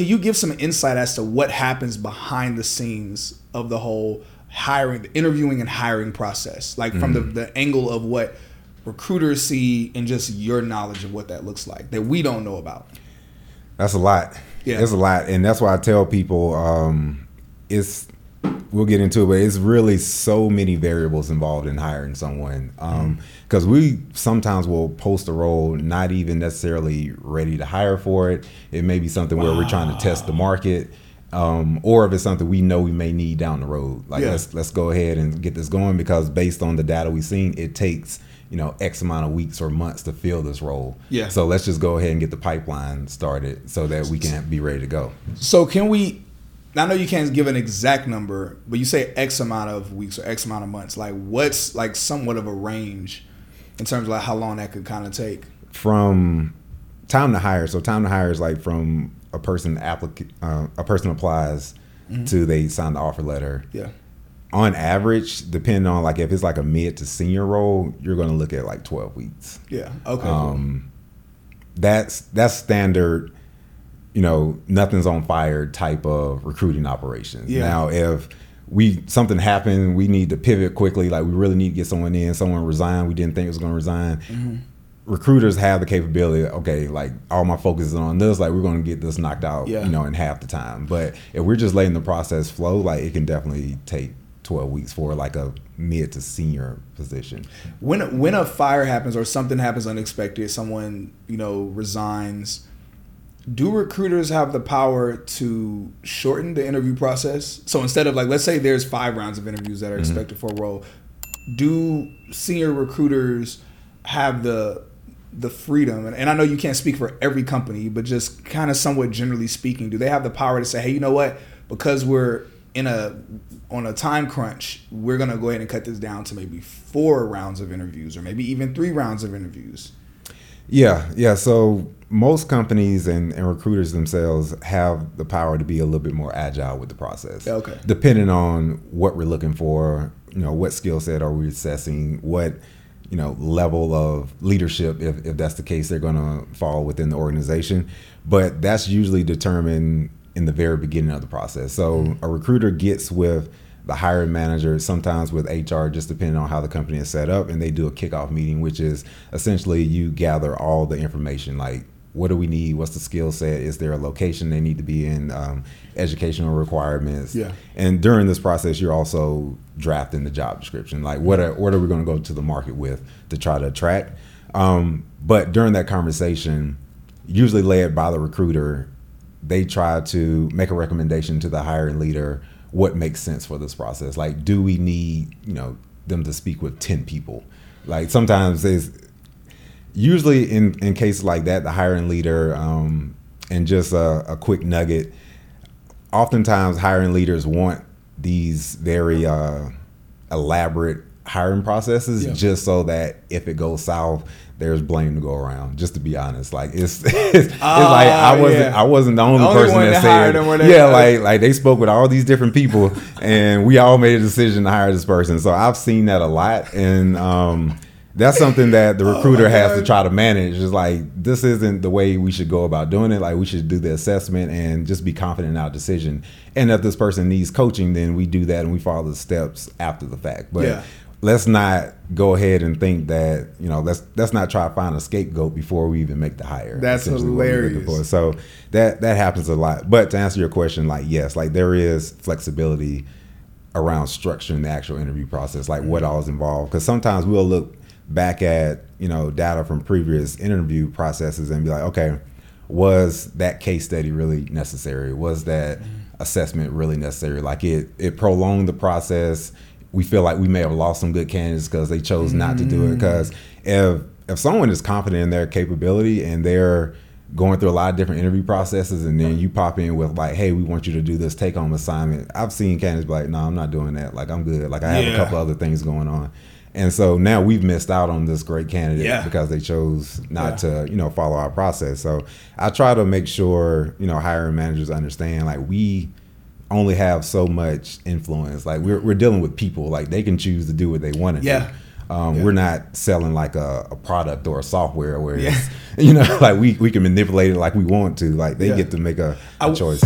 Can you give some insight as to what happens behind the scenes of the whole hiring, the interviewing and hiring process, like from the angle of what recruiters see and just your knowledge of what that looks like that we don't know about? That's a lot. Yeah, it's a lot. And that's why I tell people, we'll get into it, but it's really so many variables involved in hiring someone. Because we sometimes will post a role not even necessarily ready to hire for it. It may be something where we're trying to test the market, or if it's something we know we may need down the road. Like, let's go ahead and get this going, because based on the data we've seen, it takes, X amount of weeks or months to fill this role. Yeah. So let's just go ahead and get the pipeline started so that we can be ready to go. So can we... Now, I know you can't give an exact number, but you say X amount of weeks or X amount of months. Like, what's like somewhat of a range in terms of like how long that could kind of take? From time to hire. So time to hire is like from a person applies to they sign the offer letter. Yeah. On average, depending on like if it's like a mid to senior role, you're going to look at like 12 weeks. Yeah. Okay. That's standard. Nothing's on fire type of recruiting operations. Yeah. Now, if something happened, we need to pivot quickly. Like, we really need to get someone in. Someone resigned. We didn't think it was going to resign. Mm-hmm. Recruiters have the capability. Okay, like, all my focus is on this. Like, we're going to get this knocked out. Yeah. In half the time. But if we're just letting the process flow, like, it can definitely take 12 weeks for like a mid to senior position. When a fire happens or something happens unexpected, someone resigns. Do recruiters have the power to shorten the interview process? So instead of, like, let's say there's 5 rounds of interviews that are expected for a role, do senior recruiters have the freedom? And I know you can't speak for every company, but just kind of somewhat generally speaking, do they have the power to say, hey, you know what? Because we're on a time crunch, we're going to go ahead and cut this down to maybe 4 rounds of interviews or maybe even 3 rounds of interviews. Yeah. So most companies and recruiters themselves have the power to be a little bit more agile with the process. Okay. Depending on what we're looking for, what skill set are we assessing, what, level of leadership, if that's the case, they're going to fall within the organization. But that's usually determined in the very beginning of the process. So a recruiter gets with the hiring manager, sometimes with HR, just depending on how the company is set up, and they do a kickoff meeting, which is essentially you gather all the information, like, what do we need? What's the skill set? Is there a location they need to be in? Educational requirements. Yeah. And during this process, you're also drafting the job description. Like, what are we going to go to the market with to try to attract? But during that conversation, usually led by the recruiter, they try to make a recommendation to the hiring leader. What makes sense for this process? Like, do we need, them to speak with 10 people? Like, sometimes it's usually in cases like that, the hiring leader, and just a quick nugget. Oftentimes hiring leaders want these very elaborate hiring processes just so that if it goes south, there's blame to go around, just to be honest. Like, it's like I wasn't the only person that said, like they spoke with all these different people and we all made a decision to hire this person. So I've seen that a lot. And that's something that the recruiter has to try to manage. It's like, this isn't the way we should go about doing it. Like, we should do the assessment and just be confident in our decision. And if this person needs coaching, then we do that and we follow the steps after the fact. But let's not go ahead and think that, let's not try to find a scapegoat before we even make the hire. That's hilarious. So that happens a lot. But to answer your question, like, yes, like, there is flexibility around structuring the actual interview process, like what all is involved. Because sometimes we'll look back at, data from previous interview processes and be like, okay, was that case study really necessary? Was that assessment really necessary? Like, it prolonged the process. We feel like we may have lost some good candidates because they chose not to do it. Because if someone is confident in their capability and they're going through a lot of different interview processes, and then you pop in with like, hey, we want you to do this take-home assignment. I've seen candidates be like, no, I'm not doing that. Like, I'm good. Like, I have a couple other things going on. And so now we've missed out on this great candidate because they chose not to, follow our process. So I try to make sure, hiring managers understand, like, we only have so much influence. Like, we're dealing with people. Like, they can choose to do what they want to do. We're not selling like a product or a software where it's, you know, like we can manipulate it like we want to. Like they get to make a choice.